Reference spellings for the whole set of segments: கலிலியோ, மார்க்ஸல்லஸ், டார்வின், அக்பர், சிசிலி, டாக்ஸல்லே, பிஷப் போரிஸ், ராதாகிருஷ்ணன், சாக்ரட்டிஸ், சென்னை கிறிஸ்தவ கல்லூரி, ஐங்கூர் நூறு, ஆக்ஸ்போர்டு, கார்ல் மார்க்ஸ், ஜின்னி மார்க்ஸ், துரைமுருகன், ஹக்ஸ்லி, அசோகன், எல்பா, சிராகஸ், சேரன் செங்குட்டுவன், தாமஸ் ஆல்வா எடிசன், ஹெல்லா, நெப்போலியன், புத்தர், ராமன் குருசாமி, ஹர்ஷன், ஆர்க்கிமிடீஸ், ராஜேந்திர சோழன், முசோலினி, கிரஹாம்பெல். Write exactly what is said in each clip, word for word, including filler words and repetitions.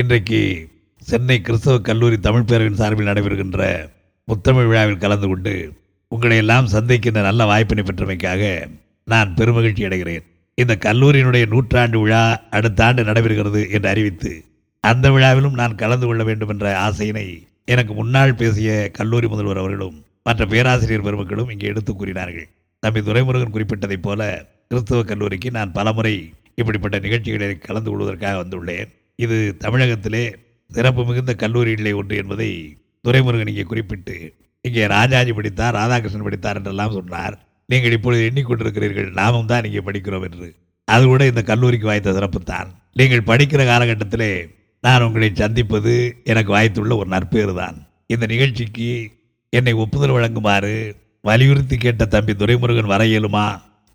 இன்றைக்கு சென்னை கிறிஸ்தவ கல்லூரி தமிழ் பேரவையின் சார்பில் நடைபெறுகின்ற முத்தமிழ் விழாவில் கலந்து கொண்டு உங்களை எல்லாம் சந்திக்கின்ற நல்ல வாய்ப்பினை பெற்றமைக்காக நான் பெருமகிழ்ச்சி அடைகிறேன். இந்த கல்லூரியினுடைய நூற்றாண்டு விழா அடுத்த ஆண்டு நடைபெறுகிறது என்று அறிவித்து அந்த விழாவிலும் நான் கலந்து கொள்ள வேண்டும் என்ற ஆசையினை எனக்கு முன்னால் பேசிய கல்லூரி முதல்வர் அவர்களும் மற்ற பேராசிரியர் பெருமக்களும் இங்கே எடுத்து கூறினார்கள். தம்பி துரைமுருகன் குறிப்பிட்டதைப் போல கிறிஸ்தவ கல்லூரிக்கு நான் பலமுறை இப்படிப்பட்ட நிகழ்ச்சிகளில் கலந்து கொள்வதற்காக வந்துள்ளேன். இது தமிழகத்திலே சிறப்பு மிகுந்த கல்லூரிகளே ஒன்று என்பதை துரைமுருகன் இங்கே குறிப்பிட்டு, இங்கே ராஜாஜி படித்தார், ராதாகிருஷ்ணன் படித்தார் என்றெல்லாம் சொன்னார். நீங்கள் இப்பொழுது எண்ணிக்கொண்டிருக்கிறீர்கள் நாமும் தான் இங்கே படிக்கிறோம் என்று. அது கூட இந்த கல்லூரிக்கு வாய்த்த சிறப்பு தான். நீங்கள் படிக்கிற காலகட்டத்திலே நான் உங்களை சந்திப்பது எனக்கு வாய்த்துள்ள ஒரு நற்பேறு தான். இந்த நிகழ்ச்சிக்கு என்னை ஒப்புதல் வழங்குமாறு வலியுறுத்தி கேட்ட தம்பி துரைமுருகன் வர இயலுமா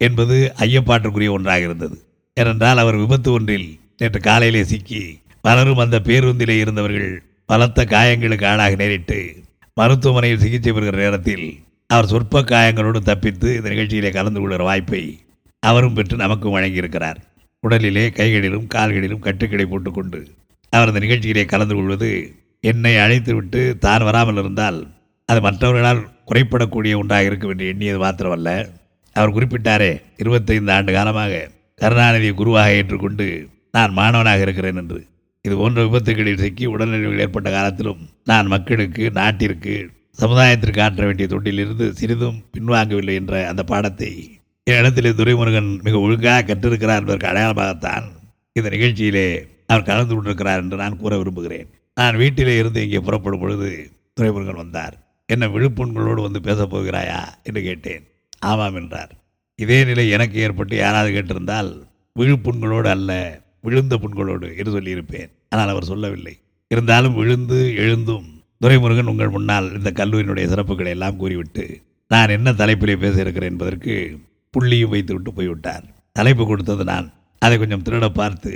என்பது ஐயப்பாட்டுக்குரிய ஒன்றாக இருந்தது. ஏனென்றால் அவர் விபத்து ஒன்றில் நேற்று காலையிலே சிக்கி பலரும் அந்த பேருந்திலே இருந்தவர்கள் பலத்த காயங்களுக்கு ஆளாக நேரிட்டு மருத்துவமனையில் சிகிச்சை பெறுகிற நேரத்தில் அவர் சொற்ப காயங்களோடு தப்பித்து இந்த நிகழ்ச்சியிலே கலந்து கொள்கிற வாய்ப்பை அவரும் பெற்று நமக்கும் வழங்கியிருக்கிறார். உடலிலே கைகளிலும் கால்களிலும் கட்டுக்களை போட்டுக்கொண்டு அவர் இந்த நிகழ்ச்சியிலே கலந்து கொள்வது என்னை அழைத்துவிட்டு தான் வராமல் இருந்தால் அது மற்றவர்களால் குறைபடக்கூடிய ஒன்றாக இருக்கும் என்று எண்ணியது மாத்திரமல்ல, அவர் குறிப்பிட்டாரே இருபத்தைந்து ஆண்டு காலமாக கருணாநிதியை குருவாக ஏற்றுக்கொண்டு நான் மாணவனாக இருக்கிறேன் என்று. இது போன்ற விபத்துக்களில் சிக்கி உடல்நிலைகள் ஏற்பட்ட காலத்திலும் நான் மக்களுக்கு, நாட்டிற்கு, சமுதாயத்திற்கு ஆற்ற வேண்டிய தொண்டிலிருந்து சிறிதும் பின்வாங்கவில்லை என்ற அந்த பாடத்தை என் இடத்திலே துரைமுருகன் மிக ஒழுங்காக கற்றிருக்கிறார் என்பதற்கு அடையாளமாகத்தான் இந்த நிகழ்ச்சியிலே அவர் கலந்து கொண்டிருக்கிறார் என்று நான் கூற விரும்புகிறேன். நான் வீட்டிலே இருந்து இங்கே புறப்படும் பொழுது துரைமுருகன் வந்தார். என்ன விழுப்புண்களோடு வந்து பேசப் போகிறாயா என்று கேட்டேன். ஆமாம் என்றார். இதே நிலை எனக்கு ஏற்பட்டு யாராவது கேட்டிருந்தால் விழுப்புண்களோடு அல்ல விழுந்த புண்களோடு என்று சொல்லியிருப்பேன். ஆனால் அவர் சொல்லவில்லை. இருந்தாலும் விழுந்து எழுந்தும் துரைமுருகன் உங்கள் முன்னால் இந்த கல்லூரியினுடைய சிறப்புகளை எல்லாம் கூறிவிட்டு நான் என்ன தலைப்பிலே பேசியிருக்கிறேன் என்பதற்கு புள்ளியும் வைத்து விட்டு போய்விட்டார். தலைப்பு கொடுத்தது நான், அதை கொஞ்சம் திருட பார்த்து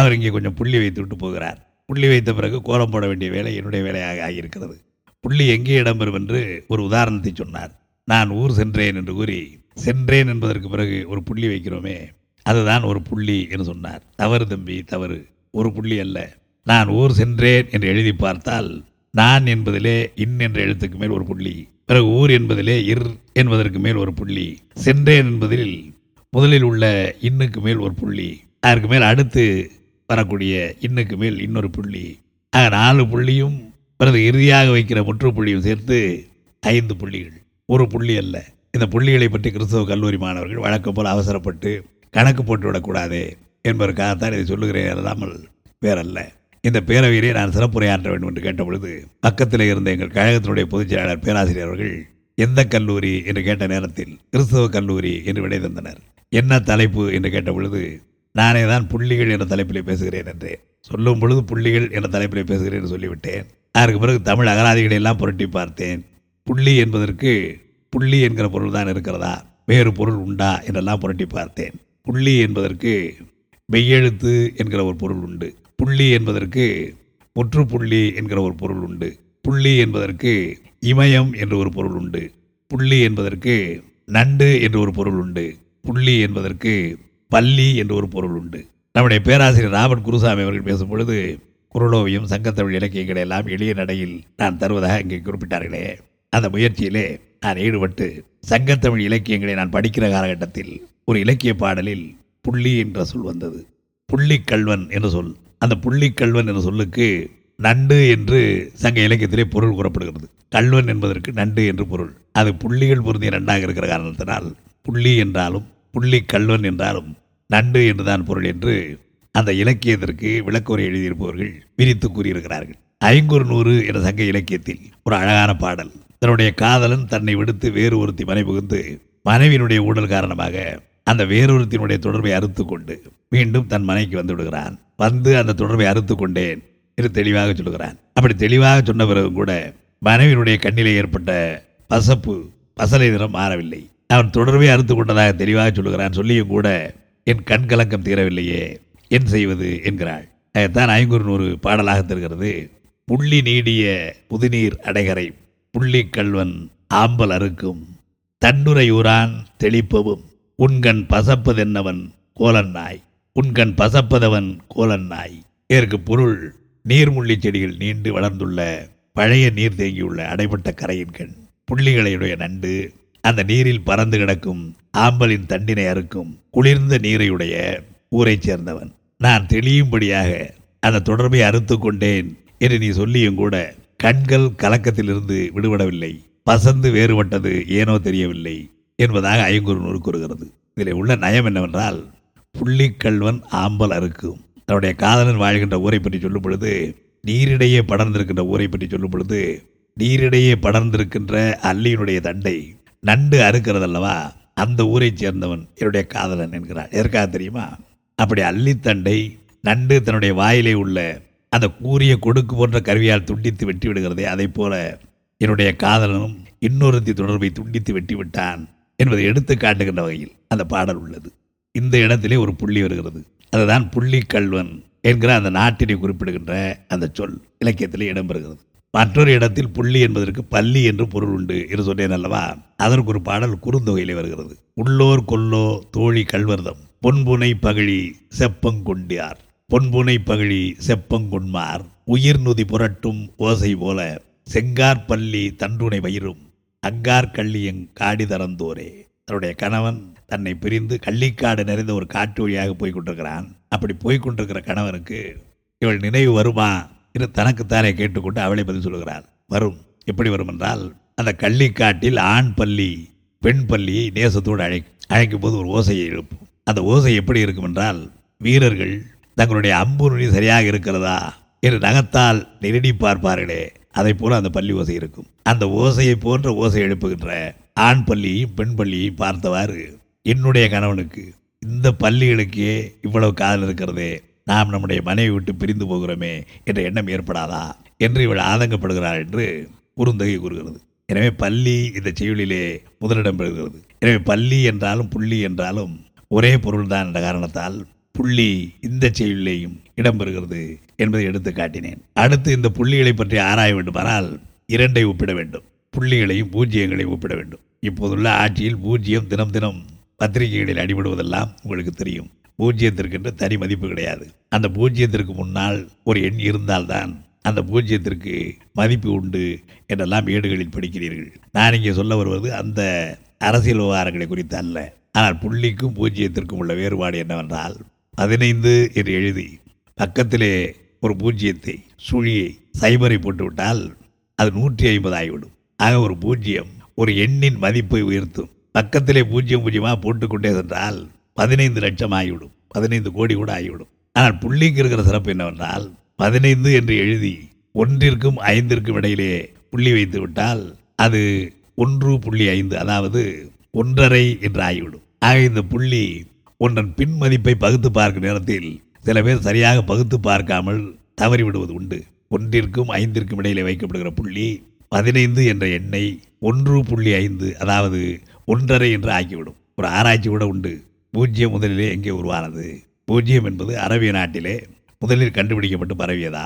அவர் இங்கே கொஞ்சம் புள்ளி வைத்து விட்டு போகிறார். புள்ளி வைத்த பிறகு கோலம் போட வேண்டிய வேலை என்னுடைய வேலையாக ஆகியிருக்கிறது. புள்ளி எங்கே இடம்பெறும் என்று ஒரு உதாரணத்தை சொன்னார். நான் ஊர் சென்றேன் என்று கூறி சென்றேன் என்பதற்கு பிறகு ஒரு புள்ளி வைக்கிறோமே, அதுதான் ஒரு புள்ளி என்று சொன்னார். தவறு தம்பி, தவறு. ஒரு புள்ளி அல்ல. நான் ஊர் சென்றேன் என்று எழுதி பார்த்தால் நான் என்பதிலே இன் என்ற எழுத்துக்கு மேல் ஒரு புள்ளி, பிறகு ஊர் என்பதிலே இர் என்பதற்கு மேல் ஒரு புள்ளி, சென்றேன் என்பதில் முதலில் உள்ள இன்னுக்கு மேல் ஒரு புள்ளி, அதற்கு மேல் அடுத்து வரக்கூடிய இன்னுக்கு மேல் இன்னொரு புள்ளி, ஆக நாலு புள்ளியும் பிறகு இறுதியாக வைக்கிற முற்றுப்புள்ளியும் சேர்த்து ஐந்து புள்ளிகள். ஒரு புள்ளி அல்ல. இந்த புள்ளிகளை பற்றி கிறிஸ்தவ கல்லூரி மாணவர்கள் வழக்கம் போல் அவசரப்பட்டு கணக்கு போட்டுவிடக்கூடாது என்பதற்காகத்தான் இதை சொல்லுகிறேன், அல்லாமல் வேறல்ல. இந்த பேரவையிலே நான் சிறப்புரையாற்ற வேண்டும் என்று கேட்ட பொழுது பக்கத்தில் இருந்த எங்கள் கழகத்தினுடைய பொதுச் செயலாளர் பேராசிரியர் அவர்கள் எந்த கல்லூரி என்று கேட்ட நேரத்தில் கிறிஸ்தவ கல்லூரி என்று விடை தந்தனர். என்ன தலைப்பு என்று கேட்ட பொழுது நானே தான் புள்ளிகள் என்ற தலைப்பிலே பேசுகிறேன் என்றேன். சொல்லும் பொழுது புள்ளிகள் என்ற தலைப்பிலே பேசுகிறேன் என்று சொல்லிவிட்டேன். அதற்கு பிறகு தமிழ் அகராதிகளை எல்லாம் புரட்டி பார்த்தேன். புள்ளி என்பதற்கு புள்ளி என்கிற பொருள் தான் இருக்கிறதா, வேறு பொருள் உண்டா என்றெல்லாம் புரட்டி பார்த்தேன். புள்ளி என்பதற்கு மெய்யெழுத்து என்கிற ஒரு பொருள் உண்டு, புள்ளி என்பதற்கு முற்றுப்புள்ளி என்கிற ஒரு பொருள் உண்டு, புள்ளி என்பதற்கு இமயம் என்ற ஒரு பொருள் உண்டு, புள்ளி என்பதற்கு நண்டு என்ற ஒரு பொருள் உண்டு, புள்ளி என்பதற்கு பள்ளி என்ற ஒரு பொருள் உண்டு. நம்முடைய பேராசிரியர் ராமன் குருசாமி அவர்கள் பேசும் பொழுது குறளோவியம், சங்கத்தமிழ் இலக்கியங்களை எல்லாம் எளிய நடையில் நான் தருவதாக இங்கே குறிப்பிட்டார்களே, அந்த முயற்சியிலே நான் ஈடுபட்டு சங்கத்தமிழ் இலக்கியங்களை நான் படிக்கிற காலகட்டத்தில் ஒரு இலக்கிய பாடலில் புள்ளி என்ற சொல் வந்தது. புள்ளிக்கல்வன் என்ற சொல். அந்த புள்ளிக்கல்வன் என்ற சொல்லுக்கு நண்டு என்று சங்க இலக்கியத்திலே பொருள் கூறப்படுகிறது. கல்வன் என்பதற்கு நண்டு என்று பொருள். அது புள்ளிகள் பொருந்திய நண்டாக இருக்கிற காரணத்தினால் புள்ளி என்றாலும் புள்ளிக்கல்வன் என்றாலும் நண்டு என்றுதான் பொருள் என்று அந்த இலக்கியத்திற்கு விளக்கோரை எழுதியிருப்பவர்கள் விரித்து கூறியிருக்கிறார்கள். ஐங்கூர் நூறு என்ற சங்க இலக்கியத்தில் ஒரு அழகான பாடல். தன்னுடைய காதலன் தன்னை விடுத்து வேறு ஒருத்தி மனை புகுந்து மனைவியினுடைய ஊழல் காரணமாக அந்த வேறொருத்தினுடைய தொடர்பை அறுத்து கொண்டு மீண்டும் தன் மனைக்கு வந்து விடுகிறான். வந்து அந்த தொடர்பை அறுத்து கொண்டேன் என்று தெளிவாக சொல்லுகிறான். அப்படி தெளிவாக சொன்ன பிறகும் கூட மனைவியினுடைய கண்ணிலே ஏற்பட்ட பசப்பு பசலை நிறம் மாறவில்லை. அவன் தொடர்பை அறுத்து கொண்டதாக தெளிவாக சொல்லுகிறான். சொல்லியும் கூட என் கண் கலக்கம் தீரவில்லையே, என் செய்வது என்கிறாள். அதைத்தான் ஐங்கூர் நூறு பாடலாக தெரிகிறது. புள்ளி நீடிய புதுநீர் அடைகரை புள்ளி கல்வன் ஆம்பல் அறுக்கும் தண்டுரையூரான் தெளிப்பவும் உண்கண் பசப்பதென்னவன் கோலன் நாய் உண்கண் பசப்பதவன் கோலன் நாய். இதற்கு பொருள் நீர்முள்ளி செடிகள் நீண்டு வளர்ந்துள்ள பழைய நீர் தேங்கியுள்ள அடைபட்ட கரையின் கண் புள்ளிகளையுடைய நண்டு அந்த நீரில் பறந்து கிடக்கும் ஆம்பலின் தண்டினை அறுக்கும் குளிர்ந்த நீரையுடைய ஊரைச் சேர்ந்தவன். நான் தெளியும்படியாக அந்த தொடர்பை அறுத்து கொண்டேன் என்று நீ சொல்லியும் கூட கண்கள் கலக்கத்திலிருந்து விடுபடவில்லை, பசந்து வேறுபட்டது ஏனோ தெரியவில்லை என்பதாக ஐங்கூர் நூறு கூறுகிறது. இதில் உள்ள நயம் என்னவென்றால், புள்ளிக்கல்வன் ஆம்பல் அறுக்கும் தன்னுடைய காதலன் வாழ்கின்ற ஊரை பற்றி சொல்லும் பொழுது, நீரிடையே படர்ந்திருக்கின்ற ஊரை பற்றி சொல்லும் பொழுது, நீரிடையே படர்ந்திருக்கின்ற அல்லியினுடைய தண்டை நண்டு அறுக்கிறதல்லவா, அந்த ஊரைச் சேர்ந்தவன் என்னுடைய காதலன் என்கிறான். எதற்காக தெரியுமா? அப்படி அல்லித்தண்டை நண்டு தன்னுடைய வாயிலே உள்ள அந்த கூரிய கொடுக்கு போன்ற கருவியால் துண்டித்து வெட்டி விடுகிறதே, அதை போல என்னுடைய காதலனும் இன்னொருத்தி தொடர்பை துண்டித்து வெட்டி விட்டான் என்பதை எடுத்து காட்டுகின்ற வகையில் அந்த பாடல் உள்ளது. இந்த இடத்திலே ஒரு புள்ளி வருகிறது. அதுதான் புள்ளி கல்வன் என்கிற அந்த நாட்டினை குறிப்பிடுகின்ற அந்த சொல் இலக்கியத்திலே இடம்பெறுகிறது. மற்றொரு இடத்தில் புள்ளி என்பதற்கு பள்ளி என்று பொருள் உண்டு என்று சொன்னேன் அல்லவா. அதற்கு ஒரு பாடல் குறுந்தொகையிலே வருகிறது. உள்ளோர் கொல்லோ தோழி கல்வர்தம் பொன்புனை பகழி செப்பங்கொண்டியார் பொன்புனை பகழி செப்பங்கொன்மார் உயிர் நுதி புரட்டும் ஓசை போல செங்கார்பள்ளி தன்றுனை வயிறும் அங்கார் கள்ளியங் காடி தரந்தோரே. தன்னுடைய கணவன் தன்னை பிரிந்து கள்ளிக்காடு நிறைந்த ஒரு காட்டு வழியாக போய் கொண்டிருக்கிறான். அப்படி போய்கொண்டிருக்கிற கணவனுக்கு இவள் நினைவு வருமா என்று தனக்குத்தானே கேட்டுக்கொண்டு அவளை பதில் சொல்கிறாள். வரும். எப்படி வரும் என்றால், அந்த கள்ளிக்காட்டில் ஆண் பள்ளி பெண் பள்ளியை நேசத்தோடு அழை அழைக்கும் போது ஒரு ஓசையை எழுப்பும். அந்த ஓசை எப்படி இருக்கும் என்றால், வீரர்கள் தங்களுடைய அம்பு நுனி சரியாக இருக்கிறதா என்று நகத்தால் நெருடி பார்ப்பார்களே, அதை போல அந்த பள்ளி ஓசை இருக்கும். அந்த ஓசையை போன்ற ஓசை எழுப்புகின்ற ஆண் பள்ளியையும் பெண் பள்ளியையும் பார்த்தவாறு என்னுடைய கணவனுக்கு இந்த பள்ளிகளுக்கே இவ்வளவு காதல் இருக்கிறதே, நாம் நம்முடைய மனைவி விட்டு பிரிந்து போகிறோமே என்ற எண்ணம் ஏற்படாதா என்று இவள் ஆதங்கப்படுகிறாள் என்று குறுந்தொகை கூறுகிறது. எனவே பள்ளி இந்த செயலிலே முதலிடம் பெறுகிறது. எனவே பள்ளி என்றாலும் புள்ளி என்றாலும் ஒரே பொருள்தான் என்ற காரணத்தால் புள்ளி இந்த செயலிலேயும் இடம்பெறுகிறது என்பதை எடுத்து காட்டினேன். அடுத்து இந்த புள்ளிகளை பற்றி ஆராய வேண்டுமானால் இரண்டை ஒப்பிட வேண்டும். புள்ளிகளையும் பூஜ்ஜியங்களையும் ஒப்பிட வேண்டும். இப்போதுள்ள ஆட்சியில் பூஜ்ஜியம் தினம் தினம் பத்திரிகைகளில் அடிபடுவதெல்லாம் உங்களுக்கு தெரியும். பூஜ்ஜியத்திற்கென்று தனி மதிப்பு கிடையாது. அந்த பூஜ்ஜியத்திற்கு முன்னால் ஒரு எண் இருந்தால்தான் அந்த பூஜ்ஜியத்திற்கு மதிப்பு உண்டு என்றெல்லாம் ஏடுகளில் படிக்கிறீர்கள். நான் இங்கே சொல்ல வருவது அந்த அரசியல் விவகாரங்களை குறித்து அல்ல. ஆனால் புள்ளிக்கும் பூஜ்ஜியத்திற்கும் உள்ள வேறுபாடு என்னவென்றால், பதினைந்து என்று எழுதி பக்கத்திலே ஒரு பூஜ்ஜியத்தை சுழியை சைபரை போட்டுவிட்டால் அது நூற்றி ஐம்பது ஆகிவிடும். ஆக ஒரு பூஜ்ஜியம் ஒரு எண்ணின் மதிப்பை உயர்த்தும். பக்கத்திலே பூஜ்ஜியம் பூஜ்ஜியமாக போட்டுக்கொண்டே சென்றால் பதினைந்து லட்சம் ஆகிவிடும், பதினைந்து கோடி கூட ஆகிவிடும். ஆனால் புள்ளிக்கு இருக்கிற சிறப்பு என்னவென்றால், பதினைந்து என்று எழுதி ஒன்றிற்கும் ஐந்திற்கும் இடையிலே புள்ளி வைத்து விட்டால் அது ஒன்று புள்ளி ஐந்து, அதாவது ஒன்றரை என்று ஆகிவிடும். ஆக இந்த புள்ளி ஒன்றன் பின் மதிப்பை பகுத்து பார்க்கும் நேரத்தில் சில பேர் சரியாக பகுத்து பார்க்காமல் தவறிவிடுவது உண்டு. ஒன்றிற்கும் ஐந்திற்கும் இடையிலே வைக்கப்படுகிற புள்ளி பதினைந்து என்ற எண்ணை ஒன்று புள்ளி ஐந்து, அதாவது ஒன்றரை என்று ஆக்கிவிடும். ஒரு ஆராய்ச்சி கூட உண்டு. பூஜ்ஜியம் முதலிலே எங்கே உருவானது? பூஜ்ஜியம் என்பது அரபிய நாட்டிலே முதலில் கண்டுபிடிக்கப்பட்டு பரவியதா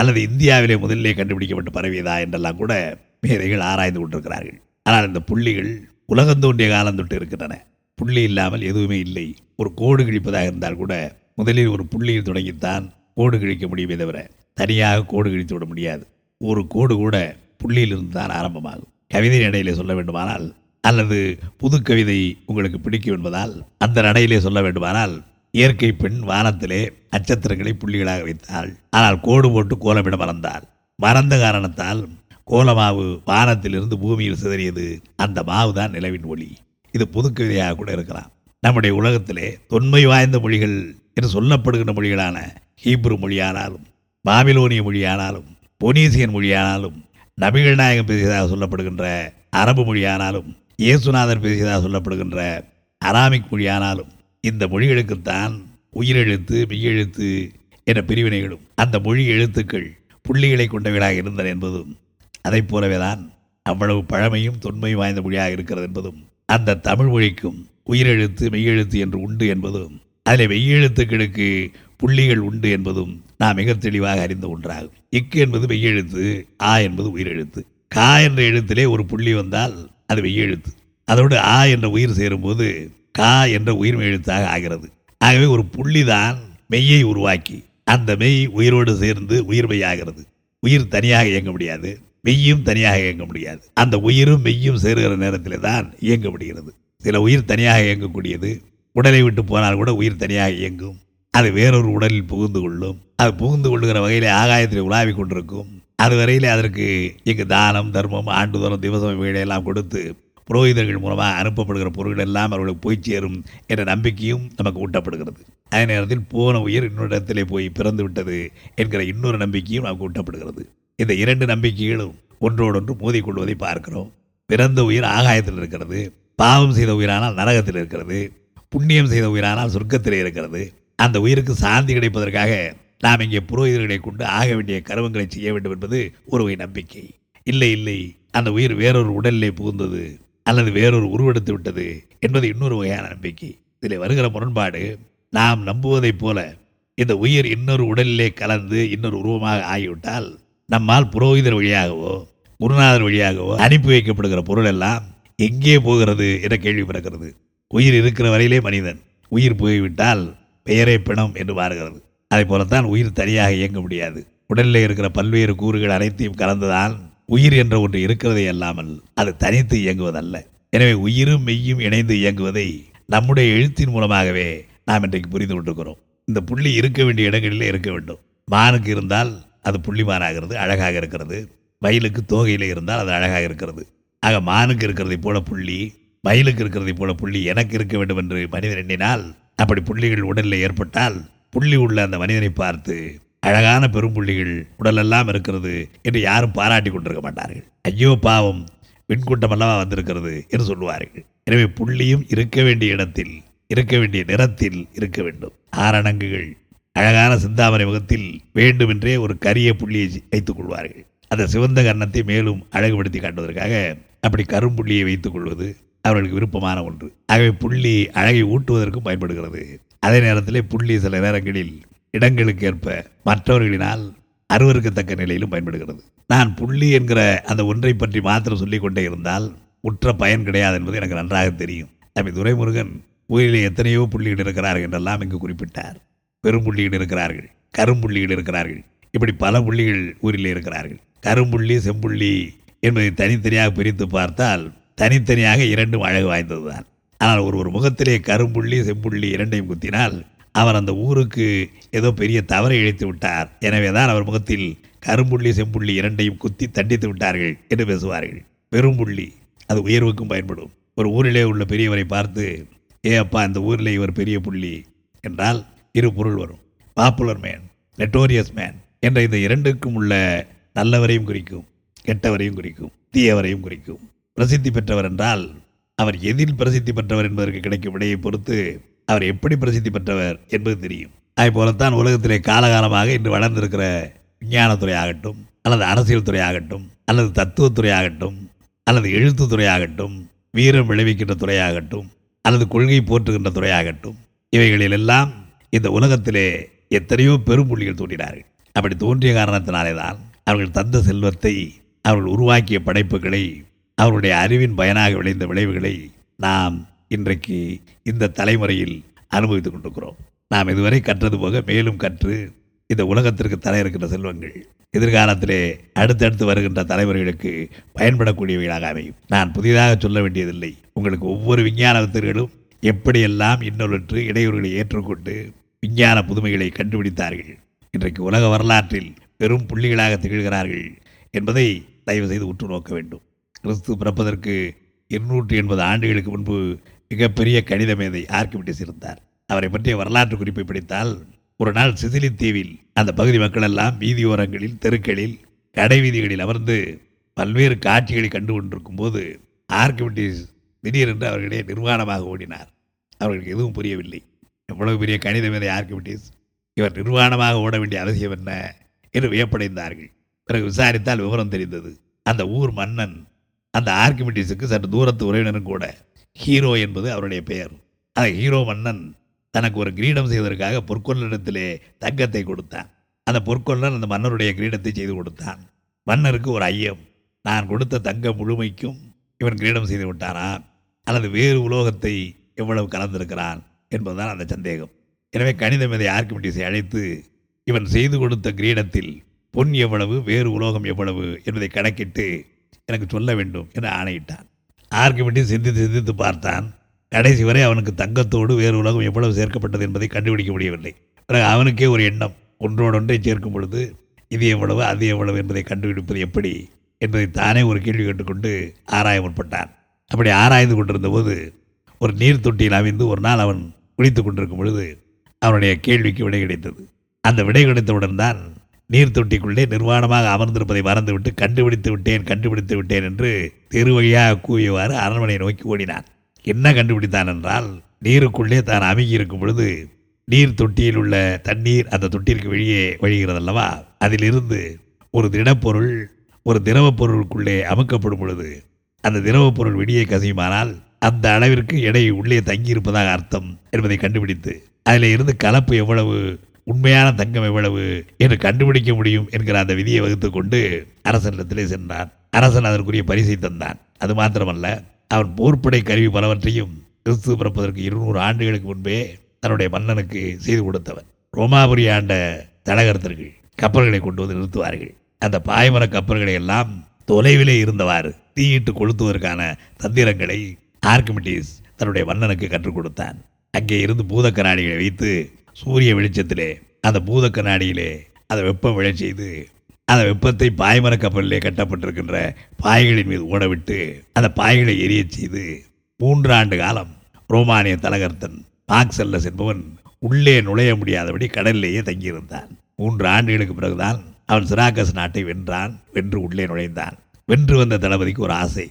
அல்லது இந்தியாவிலே முதலிலே கண்டுபிடிக்கப்பட்டு பரவியதா என்றெல்லாம் கூட மேதைகள் ஆராய்ந்து கொண்டிருக்கிறார்கள். ஆனால் இந்த புள்ளிகள் உலகம் தோன்றிய காலம் தொட்டு இருக்கின்றன. புள்ளி இல்லாமல் எதுவுமே இல்லை. ஒரு கோடு கிழிப்பதாக இருந்தால் கூட முதலில் ஒரு புள்ளியில் தொடங்கித்தான் கோடு கிழிக்க முடியுமே தவிர தனியாக கோடு கிழித்து விட முடியாது. ஒரு கோடு கூட புள்ளியிலிருந்து தான் ஆரம்பமாகும். கவிதை இடையிலே சொல்ல வேண்டுமானால் அல்லது புது கவிதை உங்களுக்கு பிடிக்கும் என்பதால் அந்த நடையிலே சொல்ல வேண்டுமானால், இயற்கை பெண் வானத்திலே நட்சத்திரங்களை புள்ளிகளாக வைத்தாள். ஆனால் கோடு போட்டு கோலமிட மறந்தாள். மறந்த காரணத்தால் கோலமாவு வானத்திலிருந்து பூமியில் சிதறியது. அந்த மாவு தான் நிலவின் ஒளி. இது புது கவிதையாக கூட இருக்கலாம். நம்முடைய உலகத்திலே தொன்மை வாய்ந்த மொழிகள் என்று சொல்லப்படுகின்ற மொழிகளான ஹீப்ரு மொழியானாலும், பாபிலோனிய மொழியானாலும், பொனீசியன் மொழியானாலும், நபிகள் நாயகம் பேசியதாக சொல்லப்படுகின்ற அரபு மொழியானாலும், இயேசுநாதர் பேசியதாக சொல்லப்படுகின்ற அராமிக் மொழியானாலும், இந்த மொழிகளுக்குத்தான் உயிரெழுத்து மெய்யெழுத்து என்ற பிரிவினைகளும் அந்த மொழி எழுத்துக்கள் புள்ளிகளை கொண்டவைகளாக இருந்தன என்பதும் அதை போலவே தான் அவ்வளவு பழமையும் தொன்மையும் வாய்ந்த மொழியாக இருக்கிறது என்பதும், அந்த தமிழ் மொழிக்கும் உயிரெழுத்து மெய்யெழுத்து என்று உண்டு என்பதும், அதில் மெய்யெழுத்துக்களுக்கு புள்ளிகள் உண்டு என்பதும் நாம் மிக தெளிவாக அறிந்த ஒன்றாகும். இக்கு என்பது மெய்யெழுத்து, ஆ என்பது உயிரெழுத்து. கா என்ற எழுத்திலே ஒரு புள்ளி வந்தால் அது மெய்யெழுத்து. அதோடு ஆ என்ற உயிர் சேரும்போது கா என்ற உயிர் எழுத்தாக ஆகிறது. ஆகவே ஒரு புள்ளிதான் மெய்யை உருவாக்கி அந்த மெய் உயிரோடு சேர்ந்து உயிர் மெய்யாகிறது. உயிர் தனியாக இயங்க முடியாது, மெய்யும் தனியாக இயங்க முடியாது. அந்த உயிரும் மெய்யும் சேருகிற நேரத்திலே தான் இயங்க முடிகிறது. சில உயிர் தனியாக இயங்கக்கூடியது, உடலை விட்டு போனால் கூட உயிர் தனியாக இயங்கும். அது வேறொரு உடலில் புகுந்து கொள்ளும். அது புகுந்து கொள்ளுகிற வகையிலே ஆகாயத்தில் உலாவி கொண்டிருக்கும். அதுவரையிலே அதற்கு இங்கு தானம் தர்மம் ஆண்டுதோறும் திவசம் வேலையெல்லாம் கொடுத்து புரோகிதர்கள் மூலமாக அனுப்பப்படுகிற பொருட்கள் எல்லாம் அவர்களுக்கு போய் சேரும் என்ற நம்பிக்கையும் நமக்கு ஊட்டப்படுகிறது. அதே நேரத்தில் போன உயிர் இன்னொரு இடத்திலே போய் பிறந்து விட்டது என்கிற இன்னொரு நம்பிக்கையும் நமக்கு ஊட்டப்படுகிறது. இந்த இரண்டு நம்பிக்கைகளும் ஒன்றோடொன்று மோதிக்கொள்வதை பார்க்கிறோம். பிறந்த உயிர் ஆகாயத்தில் இருக்கிறது, பாவம் செய்த உயிரானால் நரகத்தில் இருக்கிறது, புண்ணியம் செய்த உயிரானால் சொர்க்கத்திலே இருக்கிறது. அந்த உயிருக்கு சாந்தி கிடைப்பதற்காக நாம் இங்கே புரோகிதர்களை கொண்டு ஆக வேண்டிய கருமங்களை செய்ய வேண்டும் என்பது ஒரு வகை நம்பிக்கை. இல்லை இல்லை, அந்த உயிர் வேறொரு உடலிலே புகுந்தது அல்லது வேறொரு உருவெடுத்து விட்டது என்பது இன்னொரு வகையான நம்பிக்கை. இதில் வருகிற முரண்பாடு, நாம் நம்புவதைப் போல இந்த உயிர் இன்னொரு உடலிலே கலந்து இன்னொரு உருவமாக ஆகிவிட்டால் நம்மால் புரோகிதர் வழியாகவோ குருநாதர் வழியாகவோ அனுப்பி வைக்கப்படுகிற பொருள் எல்லாம் எங்கே போகிறது என்ற கேள்வி பிறக்கிறது. உயிர் இருக்கிற வரையிலே மனிதன், உயிர் போய்விட்டால் பெயரே பிணம் என்று மாறுகிறது. அதே போலத்தான் உயிர் தனியாக இயங்க முடியாது. உடலில் இருக்கிற பல்வேறு கூறுகள் அனைத்தையும் கலந்துதான் உயிர் என்ற ஒன்று இருக்கிறதே அல்லாமல் அது தனித்து இயங்குவதல்ல. எனவே உயிரும் மெய்யும் இணைந்து இயங்குவதை நம்முடைய எழுத்தின் மூலமாகவே நாம் இன்றைக்கு புரிந்து கொண்டிருக்கிறோம். இந்த புள்ளி இருக்க வேண்டிய இடங்களிலே இருக்க வேண்டும். மானுக்கு இருந்தால் அது புள்ளி மானாகிறது, அழகாக இருக்கிறது. மயிலுக்கு தோகையிலே இருந்தால் அது அழகாக இருக்கிறது. ஆக மானுக்கு இருக்கிறதை போல புள்ளி, மயிலுக்கு இருக்கிறதை போல புள்ளி எனக்கு இருக்க வேண்டும் என்று மனிதன் எண்ணினால், அப்படி புள்ளிகள் உடலில் ஏற்பட்டால் புள்ளி உள்ள அந்த மனிதனை பார்த்து அழகான பெரும் புள்ளிகள் உடலெல்லாம் இருக்கிறது என்று யாரும் பாராட்டி கொண்டிருக்க மாட்டார்கள். ஐயோ பாவம் விண்கூட்டம் அல்லவா வந்திருக்கிறது என்று சொல்லுவார்கள். எனவே புள்ளியும் இருக்க வேண்டிய இடத்தில், இருக்க வேண்டிய நிறத்தில் இருக்க வேண்டும். ஆரணங்குகள் அழகான சிந்தாமரை முகத்தில் வேண்டுமென்றே ஒரு கரிய புள்ளியை வைத்துக் கொள்வார்கள். அந்த சிவந்த கர்ணத்தை மேலும் அழகுபடுத்தி காட்டுவதற்காக அப்படி கரும்புள்ளியை வைத்துக் கொள்வது அவர்களுக்கு விருப்பமான ஒன்று. ஆகவே புள்ளி அழகை ஊட்டுவதற்கும் பயன்படுகிறது. அதே நேரத்திலே புள்ளி சில நேரங்களில் இடங்களுக்கு ஏற்ப மற்றவர்களினால் அருவருக்கத்தக்க நிலையிலும் பயன்படுகிறது. நான் புள்ளி என்கிற அந்த ஒன்றை பற்றி மாத்திரம் சொல்லிக் கொண்டே இருந்தால் உற்ற பயன் கிடையாது என்பது எனக்கு நன்றாக தெரியும். தம்பி துரைமுருகன் உயிரிலே எத்தனையோ புள்ளிகள் இருக்கிறார்கள் என்றெல்லாம் இங்கு குறிப்பிட்டார். பெரும்புள்ளிகள் இருக்கிறார்கள், கரும்புள்ளிகள் இருக்கிறார்கள், இப்படி பல புள்ளிகள் ஊரிலே இருக்கிறார்கள். கரும்புள்ளி செம்புள்ளி என்பதை தனித்தனியாக பிரித்து பார்த்தால் தனித்தனியாக இரண்டும் அழகு வாய்ந்ததுதான். ஆனால் ஒரு ஒரு முகத்திலே கரும்புள்ளி செம்புள்ளி இரண்டையும் குத்தினால் அவர் அந்த ஊருக்கு ஏதோ பெரிய தவறை இழைத்து விட்டார், எனவேதான் அவர் முகத்தில் கரும்புள்ளி செம்புள்ளி இரண்டையும் குத்தி தண்டித்து விட்டார்கள் என்று பேசுவார்கள். பெரும்புள்ளி அது உயர்வுக்கும் பயன்படும். ஒரு ஊரிலே உள்ள பெரியவரை பார்த்து, ஏ அப்பா இந்த ஊரிலே இவர் பெரிய புள்ளி என்றால் இரு பொருள் வரும். பாப்புலர் மேன், நெட்டோரியஸ் மேன் என்ற இந்த இரண்டுக்கும் உள்ள நல்லவரையும் குறிக்கும், கெட்டவரையும் குறிக்கும், தீயவரையும் குறிக்கும். பிரசித்தி பெற்றவர் என்றால் அவர் எதில் பிரசித்தி பெற்றவர் என்பதற்கு கிடைக்கும் விடையை பொறுத்து அவர் எப்படி பிரசித்தி பெற்றவர் என்பது தெரியும். அதே போலத்தான் உலகத்திலே காலகாலமாக இன்று வளர்ந்திருக்கிற விஞ்ஞானத்துறை ஆகட்டும், அல்லது அரசியல் துறை ஆகட்டும், அல்லது தத்துவத்துறை ஆகட்டும், அல்லது எழுத்து துறையாகட்டும், வீரம் விளைவிக்கின்ற துறையாகட்டும், அல்லது கொள்கை போற்றுகின்ற துறையாகட்டும், இவைகளிலெல்லாம் இந்த உலகத்திலே எத்தனையோ பெரும்புள்ளிகள் தோன்றினார்கள். அப்படி தோன்றிய காரணத்தினாலேதான் அவர்கள் தந்த செல்வத்தை, அவர்கள் உருவாக்கிய படைப்புகளை, அவருடைய அறிவின் பயனாக விளைந்த விளைவுகளை நாம் இன்றைக்கு இந்த தலைமுறையில் அனுபவித்துக் கொண்டிருக்கிறோம். நாம் இதுவரை கற்றது போக மேலும் கற்று இந்த உலகத்திற்கு தர இருக்கின்ற செல்வங்கள் எதிர்காலத்திலே அடுத்தடுத்து வருகின்ற தலைமுறைகளுக்கு பயன்படக்கூடியவைகளாக அமையும். நான் புதிதாக சொல்ல வேண்டியதில்லை. உங்களுக்கு ஒவ்வொரு விஞ்ஞானத்தினர்களும் எப்படியெல்லாம் இன்னொரு இடையூறுகளை ஏற்றுக்கொண்டு விஞ்ஞான புதுமைகளை கண்டுபிடித்தார்கள், இன்றைக்கு உலக வரலாற்றில் பெரும் புள்ளிகளாக திகழ்கிறார்கள் என்பதை தயவு செய்து உற்று நோக்க வேண்டும். கிறிஸ்து பிறப்பதற்கு இருநூற்றி எண்பது ஆண்டுகளுக்கு முன்பு மிகப்பெரிய கணித மேதை ஆர்க்கிமிடீஸ் இருந்தார். அவரை பற்றிய வரலாற்று குறிப்பை படித்தால், ஒரு நாள் சிசிலி தீவில் அந்த பகுதி மக்கள் எல்லாம் வீதியோரங்களில், தெருக்களில், கடை வீதிகளில் அமர்ந்து பல்வேறு காட்சிகளை கண்டு கொண்டிருக்கும் போது ஆர்க்கிமிடீஸ் திடீரென்று அவர்களே நிர்வாணமாக ஓடினார். அவர்களுக்கு எதுவும் புரியவில்லை. எவ்வளவு பெரிய கணித மேதை ஆர்க்கிமிடீஸ், இவர் நிர்வாணமாக ஓட வேண்டிய அவசியம் என்ன என்று வியப்படைந்தார்கள். பிறகு விசாரித்தால் விவரம் தெரிந்தது. அந்த ஊர் மன்னன் அந்த ஆர்க்கிமிடீஸுக்கு சற்று தூரத்து உறவினரும் கூட. ஹீரோ என்பது அவருடைய பெயர். அந்த ஹீரோ மன்னன் தனக்கு ஒரு கிரீடம் செய்வதற்காக பொற்கொள்ளனிடத்திலே தங்கத்தை கொடுத்தான். அந்த பொற்கொள்ளன் அந்த மன்னருடைய கிரீடத்தை செய்து கொடுத்தான். மன்னருக்கு ஒரு ஐயம், நான் கொடுத்த தங்க முழுமைக்கும் இவன் கிரீடம் செய்து விட்டானா அல்லது வேறு உலோகத்தை எவ்வளவு கலந்திருக்கிறான் என்பதுதான் அந்த சந்தேகம். எனவே கணித மேதை ஆர்க்கிமிடீஸை அழைத்து இவன் செய்து கொடுத்த கிரீடத்தில் பொன் எவ்வளவு, வேறு உலோகம் எவ்வளவு என்பதை கணக்கிட்டு எனக்கு சொல்ல வேண்டும் என ஆணையிட்டான். ஆர்க்கிமிடீஸ் சிந்தித்து சிந்தித்து பார்த்தான். கடைசி வரை அவனுக்கு தங்கத்தோடு வேறு உலகம் எவ்வளவு சேர்க்கப்பட்டது என்பதை கண்டுபிடிக்க முடியவில்லை. பிறகு அவனுக்கே ஒரு எண்ணம், ஒன்றோடொன்றை சேர்க்கும் பொழுது இது எவ்வளவு அது எவ்வளவு என்பதை கண்டுபிடிப்பது எப்படி என்பதை தானே ஒரு கேள்வி கேட்டுக்கொண்டு ஆராய முற்பட்டான். அப்படி ஆராய்ந்து கொண்டிருந்த போது ஒரு நீர் தொட்டியில் அமைந்து ஒரு நாள் அவன் குளித்து கொண்டிருக்கும் பொழுது அவனுடைய கேள்விக்கு விடை கிடைத்தது. அந்த விடை கிடைத்தவுடன் தான் நீர் தொட்டிக்குள்ளே நிர்வாணமாக அமர்ந்திருப்பதை மறந்துவிட்டு கண்டுபிடித்து விட்டேன் கண்டுபிடித்து விட்டேன் என்று திருவழியாக கூறியவாறு அரண்மனையை நோக்கி ஓடினான். என்ன கண்டுபிடித்தான் என்றால், நீருக்குள்ளே தான் அமுகி இருக்கும் பொழுது நீர் தொட்டியில் உள்ள தண்ணீர் அந்த தொட்டிற்கு வெளியே வழிகிறது அல்லவா, அதிலிருந்து ஒரு திடப்பொருள் ஒரு திரவப் பொருளுக்குள்ளே அமுக்கப்படும் பொழுது அந்த திரவப் பொருள் வெளியே கசியுமானால் அந்த அளவிற்கு எடை உள்ளே தங்கியிருப்பதாக அர்த்தம் என்பதை கண்டுபிடித்து அதில் இருந்து கலப்பு எவ்வளவு, உண்மையான தங்கம் எவ்வளவு என்று கண்டுபிடிக்க முடியும் என்கிற அந்த விதியை வகுத்துக் கொண்டு அரசனிடத்திலே சென்றான். அரசன் அதற்குரிய பரிசை தந்தான். அது மாத்திரமல்ல, அவன் போர்ப்படை கருவி பலவற்றையும் கிறிஸ்து பிறப்பதற்கு இருநூறு ஆண்டுகளுக்கு முன்பே தன்னுடைய மன்னனுக்கு செய்து கொடுத்தவன். ரோமாபுரி ஆண்ட தடகர்த்தர்கள் கப்பல்களை கொண்டு வந்து நிறுத்துவார்கள். அந்த பாய்மர கப்பல்களை எல்லாம் தொலைவிலே இருந்தவாறு தீயிட்டு கொளுத்துவதற்கான தந்திரங்களை ஆர்க்கிமிடீஸ் தன்னுடைய மன்னனுக்கு கற்றுக் கொடுத்தான். அங்கே இருந்து பூத கண்ணாடிகளை வைத்து சூரிய வெளிச்சத்திலே அந்த பூத கண்ணாடியிலே அதை வெப்பம் விழச் செய்து அந்த வெப்பத்தை பாய்மர கப்பலிலே கட்டப்பட்டிருக்கின்ற பாய்களின் மீது ஓடவிட்டு அந்த பாய்களை எரிய செய்து மூன்றாண்டு காலம் ரோமானிய தலகர்த்தன் டாக்ஸல்லே என்பவன் உள்ளே நுழைய முடியாதபடி கடலிலேயே தங்கியிருந்தான். மூன்று ஆண்டுகளுக்கு பிறகுதான் அவன் சிராகஸ் நாட்டை வென்றான். வென்று உள்ளே நுழைந்தான். வென்று வந்த தளபதிக்கு ஒரு ஆசை.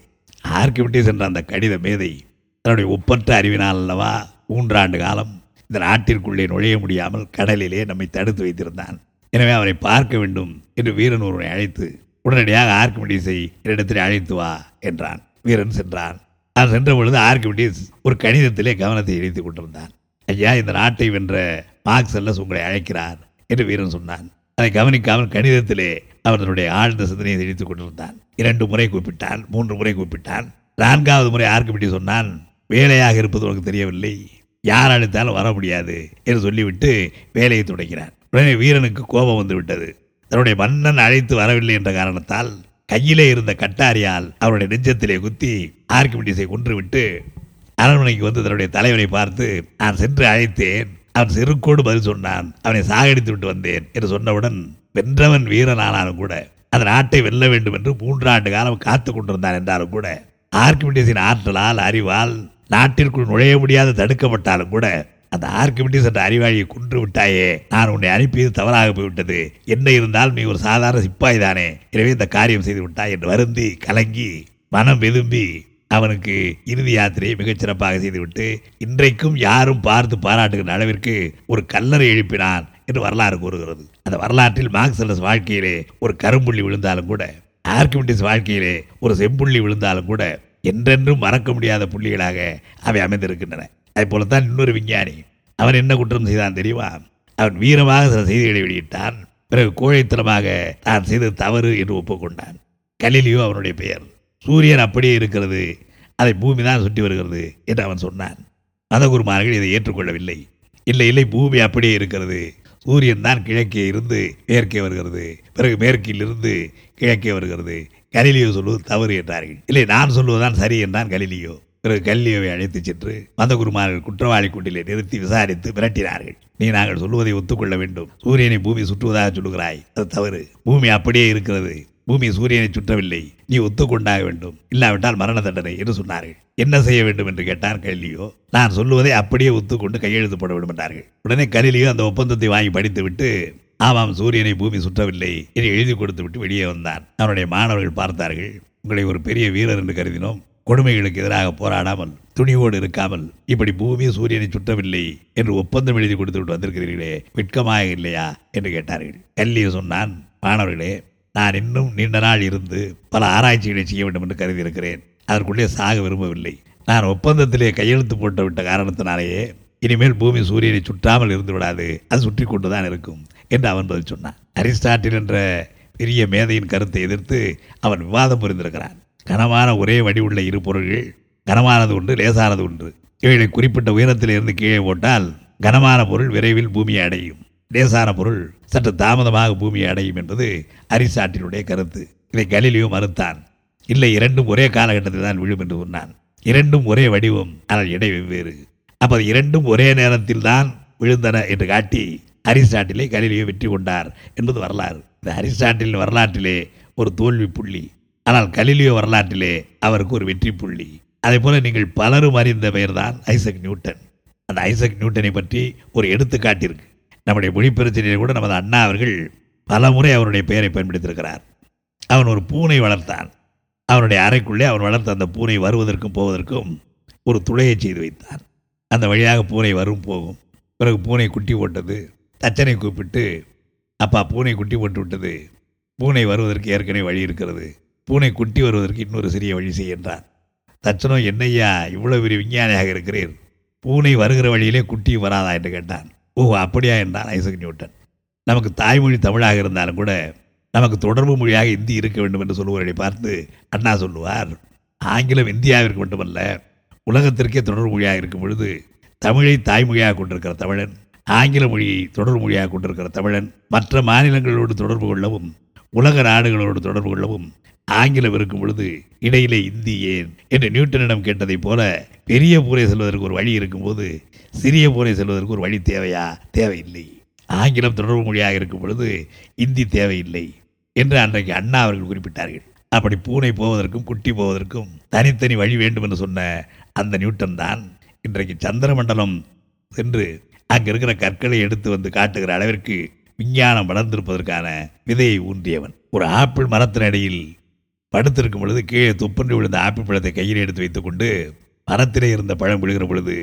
ஆர்க்கிமிடீஸ் என்ற அந்த கணித மேதை தன்னுடைய ஒப்பற்ற அறிவினால் அல்லவா மூன்றாண்டு காலம் இந்த நாட்டிற்குள்ளே நுழைய முடியாமல் கடலிலே நம்மை தடுத்து வைத்திருந்தான். எனவே அவனை பார்க்க வேண்டும் என்று வீரன் ஒருவனை அழைத்து, உடனடியாக ஆர்க்கிமிடீஸை என்னிடத்தில் அழைத்து வா என்றான். வீரன் சென்றான். அவன் சென்ற பொழுது ஆர்க்கிமிடீஸ் ஒரு கணிதத்திலே கவனத்தை இணைத்துக் கொண்டிருந்தான். ஐயா, இந்த நாட்டை வென்ற மார்க்ஸல்லஸ் உங்களை அழைக்கிறார் என்று வீரன் சொன்னான். அதை கவனிக்காமல் கணிதத்திலே அவர்களுடைய ஆழ்ந்த சிந்தனையை தெரிவித்துக் கொண்டிருந்தான். இரண்டு முறை கூப்பிட்டான், மூன்று முறை கூப்பிட்டான். நான்காவது முறை ஆர்க்கிமிடீஸ் சொன்னான், வேலையாக இருப்பது உனக்கு தெரியவில்லை, யார் அழைத்தாலும் வர முடியாது என்று சொல்லிவிட்டு வேலையை தொடங்கினான். உடனே வீரனுக்கு கோபம் வந்து விட்டது. தன்னுடைய மன்னன் அழைத்து வரவில்லை என்ற காரணத்தால் கையிலே இருந்த கட்டாரியால் அவருடைய நெஞ்சத்திலே குத்தி ஆர்க்கிமிடீஸை கொன்றுவிட்டு அரண்மனைக்கு வந்து தன்னுடைய தலைவனை பார்த்து, நான் சென்று அழைத்தேன், அவன் செருக்கோடு பதில் சொன்னான், அவனை சாகடித்து விட்டு வந்தேன் என்று சொன்னவுடன் வென்றவன் வீரன் ஆனாலும் கூட அந்த நாட்டை வெல்ல வேண்டும் என்று மூன்றாண்டு காலம் காத்து கொண்டிருந்தான் என்றாலும் கூட ஆர்க்கிமிடீஸின் ஆற்றலால் அறிவால் நாட்டிற்குள் நுழைய முடியாத தடுக்கப்பட்டாலும் கூட அந்த ஆர்க்கிமிடீஸ் என்ற அறிவாளியை கொன்று விட்டாயே, நான் உன்னை அனுப்பியது தவறாக போய்விட்டது, என்ன இருந்தால் நீ ஒரு சாதாரண சிப்பாய் தானே, எனவே இந்த காரியம் செய்து விட்டாய் என்று வருந்தி கலங்கி மனம் வெதும்பி அவனுக்கு இறுதி யாத்திரையை மிகச்சிறப்பாக செய்துவிட்டு இன்றைக்கும் யாரும் பார்த்து பாராட்டுகின்ற அளவிற்கு ஒரு கல்லறை எழுப்பினான் என்று வரலாறு கூறுகிறது. அந்த வரலாற்றில் மார்க்ஸல்லஸ் வாழ்க்கையிலே ஒரு கரும்புள்ளி விழுந்தாலும் கூட, ஆர்க்கிமிடீஸ் வாழ்க்கையிலே ஒரு செம்புள்ளி விழுந்தாலும் கூட என்றென்றும் மறக்க முடியாத புள்ளிகளாக அவை அமைந்திருக்கின்றன. அதே போலத்தான் இன்னொரு விஞ்ஞானி. அவன் என்ன குற்றம் செய்தான் தெரியுமா? அவன் வீரமாக சில செய்திகளை வெளியிட்டான். பிறகு கோழைத்தனமாக தான் செய்தது தவறு என்று ஒப்புக்கொண்டான். கலிலியோ அவனுடைய பெயர். சூரியன் அப்படியே இருக்கிறது, அதை பூமி தான் சுற்றி வருகிறது என்று அவன் சொன்னான். மதகுருமார்கள் இதை ஏற்றுக்கொள்ளவில்லை. இல்லை இல்லை, பூமி அப்படியே இருக்கிறது, சூரியன் தான் கிழக்கே இருந்து மேற்கே வருகிறது, பிறகு மேற்கில் இருந்து கிழக்கே வருகிறது, கலிலியோ சொல்வது தவறு என்றார்கள். இல்லை, நான் சொல்வதுதான் சரி என்றான் கலிலியோ. பிறகு கலிலியோவை அழைத்து சென்று மதகுருமார்கள் குற்றவாளி கூட்டிலே நிறுத்தி விசாரித்து மிரட்டினார்கள். நீ நாங்கள் சொல்வதை ஒத்துக்கொள்ள வேண்டும், சூரியனை பூமி சுற்றுவதாக சொல்லுகிறாய், அது தவறு, பூமி அப்படியே இருக்கிறது, பூமி சூரியனை சுற்றவில்லை, நீ ஒத்துக்கொண்டாக வேண்டும், இல்லாவிட்டால் மரண தண்டனை என்று சொன்னார்கள். என்ன செய்ய வேண்டும் என்று கேட்டார் கலிலியோ. நான் சொல்லுவதை அப்படியே ஒத்துக்கொண்டு கையெழுத்து போட வேண்டும் என்றார்கள். உடனே கலிலியோ அந்த ஒப்பந்தத்தை வாங்கி படித்துவிட்டு, ஆமாம், சூரியனை பூமி சுற்றவில்லை என்று எழுதி கொடுத்து விட்டு வெளியே வந்தான். அவனுடைய மாணவர்கள் பார்த்தார்கள், உங்களை ஒரு பெரிய வீரர் என்று கருதினோம், கொடுமைகளுக்கு எதிராக போராடாமல் துணிவோடு இருக்காமல் இப்படி பூமி சூரியனை சுற்றவில்லை என்று ஒப்பந்தம் எழுதி கொடுத்து விட்டு வந்திருக்கிறீர்களே, வெட்கமாக இல்லையா என்று கேட்டார்கள். கலிலியோ சொன்னான், மாணவர்களே, நான் இன்னும் நீண்ட நாள் இருந்து பல ஆராய்ச்சிகளை செய்ய வேண்டும் என்று கருதி இருக்கிறேன், அதற்குள்ளே சாக விரும்பவில்லை, நான் ஒப்பந்தத்திலே கையெழுத்து போட்டு விட்ட காரணத்தினாலேயே இனிமேல் பூமி சூரியனை சுற்றாமல் இருந்து விடாது, அது சுற்றி கொண்டு தான் இருக்கும் என்று அவன் பதில் சொன்னான். அரிஸ்டாட்டில் என்ற பெரிய மேதையின் கருத்தை எதிர்த்து அவன் விவாதம் புரிந்திருக்கிறான். கனமான ஒரே வடிவுள்ள இரு பொருள்கள், கனமானது ஒன்று லேசானது ஒன்று, இவைகளை குறிப்பிட்ட உயரத்திலிருந்து கீழே போட்டால் கனமான பொருள் விரைவில் பூமியை அடையும், லேசான பொருள் சற்று தாமதமாக பூமியை அடையும் என்பது அரிஸ்டாட்டிலுடைய கருத்து. இதை கலிலியோ மறுத்தான். இல்லை, இரண்டும் ஒரே காலகட்டத்தில் தான் விழும் என்று சொன்னான். இரண்டும் ஒரே வடிவம், ஆனால் இடை வெவ்வேறு. அப்போ இரண்டும் ஒரே நேரத்தில் தான் விழுந்தன என்று காட்டி அரிஸ்டாட்டிலே கலிலியோ வெற்றி கொண்டார் என்பது வரலாறு. இந்த அரிஸ்டாட்டில் வரலாற்றிலே ஒரு தோல்வி புள்ளி, ஆனால் கலிலியோ வரலாற்றிலே அவருக்கு ஒரு வெற்றி புள்ளி. அதே போல நீங்கள் பலரும் அறிந்த பெயர் தான் ஐசக் நியூட்டன். அந்த ஐசக் நியூட்டனை பற்றி ஒரு எடுத்துக்காட்டிற்கு நம்முடைய மொழி பிரச்சனையில் கூட நமது அண்ணா அவர்கள் பல முறை அவருடைய பெயரை பயன்படுத்தியிருக்கிறார். அவன் ஒரு பூனை வளர்த்தான். அவனுடைய அறைக்குள்ளே அவன் வளர்த்த அந்த பூனை வருவதற்கும் போவதற்கும் ஒரு துளையை செய்து வைத்தான். அந்த வழியாக பூனை வரும் போகும். பிறகு பூனை குட்டி போட்டது. தச்சனை கூப்பிட்டு, அப்பா பூனை குட்டி போட்டு விட்டது, பூனை வருவதற்கு ஏற்கனவே வழி இருக்கிறது, பூனை குட்டி வருவதற்கு இன்னொரு சிறிய வழி செய்கின்றான். தச்சனோ, என்னையா இவ்வளவு பெரிய விஞ்ஞானியாக இருக்கிறீர், பூனை வருகிற வழியிலே குட்டி வராதா என்று கேட்டான். ஓ அப்படியா என்றான் ஐசக் நியூட்டன். நமக்கு தாய்மொழி தமிழாக இருந்தாலும் கூட நமக்கு தொடர்பு மொழியாக இந்தி இருக்க வேண்டும் என்று சொல்லுவதை பார்த்து அண்ணா சொல்லுவார், ஆங்கிலம் இந்தியாவிற்கு மட்டுமல்ல உலகத்திற்கே தொடர்பு மொழியாக இருக்கும் பொழுது தமிழை தாய்மொழியாக கொண்டிருக்கிற தமிழன், ஆங்கில மொழியை தொடர்பு மொழியாக கொண்டிருக்கிற தமிழன் மற்ற மாநிலங்களோடு தொடர்பு கொள்ளவும் உலக நாடுகளோடு தொடர்பு கொள்ளவும் ஆங்கிலம் இருக்கும் பொழுது இடையிலே இந்தி ஏன் என்று நியூட்டனிடம் கேட்டதைப் போல பெரிய பூரை செல்வதற்கு ஒரு வழி இருக்கும்போது சிறிய பூரை செல்வதற்கு ஒரு வழி தேவையா? தேவையில்லை. ஆங்கிலம் தொடர்பு மொழியாக இருக்கும் பொழுது இந்தி தேவையில்லை என்று அன்றைக்கு அண்ணா அவர்கள் குறிப்பிட்டார்கள். அப்படி பூனை போவதற்கும் குட்டி போவதற்கும் தனித்தனி வழி வேண்டும் என்று சொன்ன அந்த நியூட்டன் தான் இன்றைக்கு சந்திரமண்டலம் சென்று அங்கே இருக்கிற கற்களை எடுத்து வந்து காட்டுகிற அளவிற்கு விஞ்ஞானம் வளர்ந்திருப்பதற்கான விதையை ஊன்றியவன். ஒரு ஆப்பிள் மரத்தினடியில் படுத்திருக்கும் பொழுது கீழே துப்பன்று விழுந்த ஆப்பிள் பழத்தை கையில் எடுத்து வைத்துக்கொண்டு மரத்திலே இருந்த பழம் விழுகிற பொழுது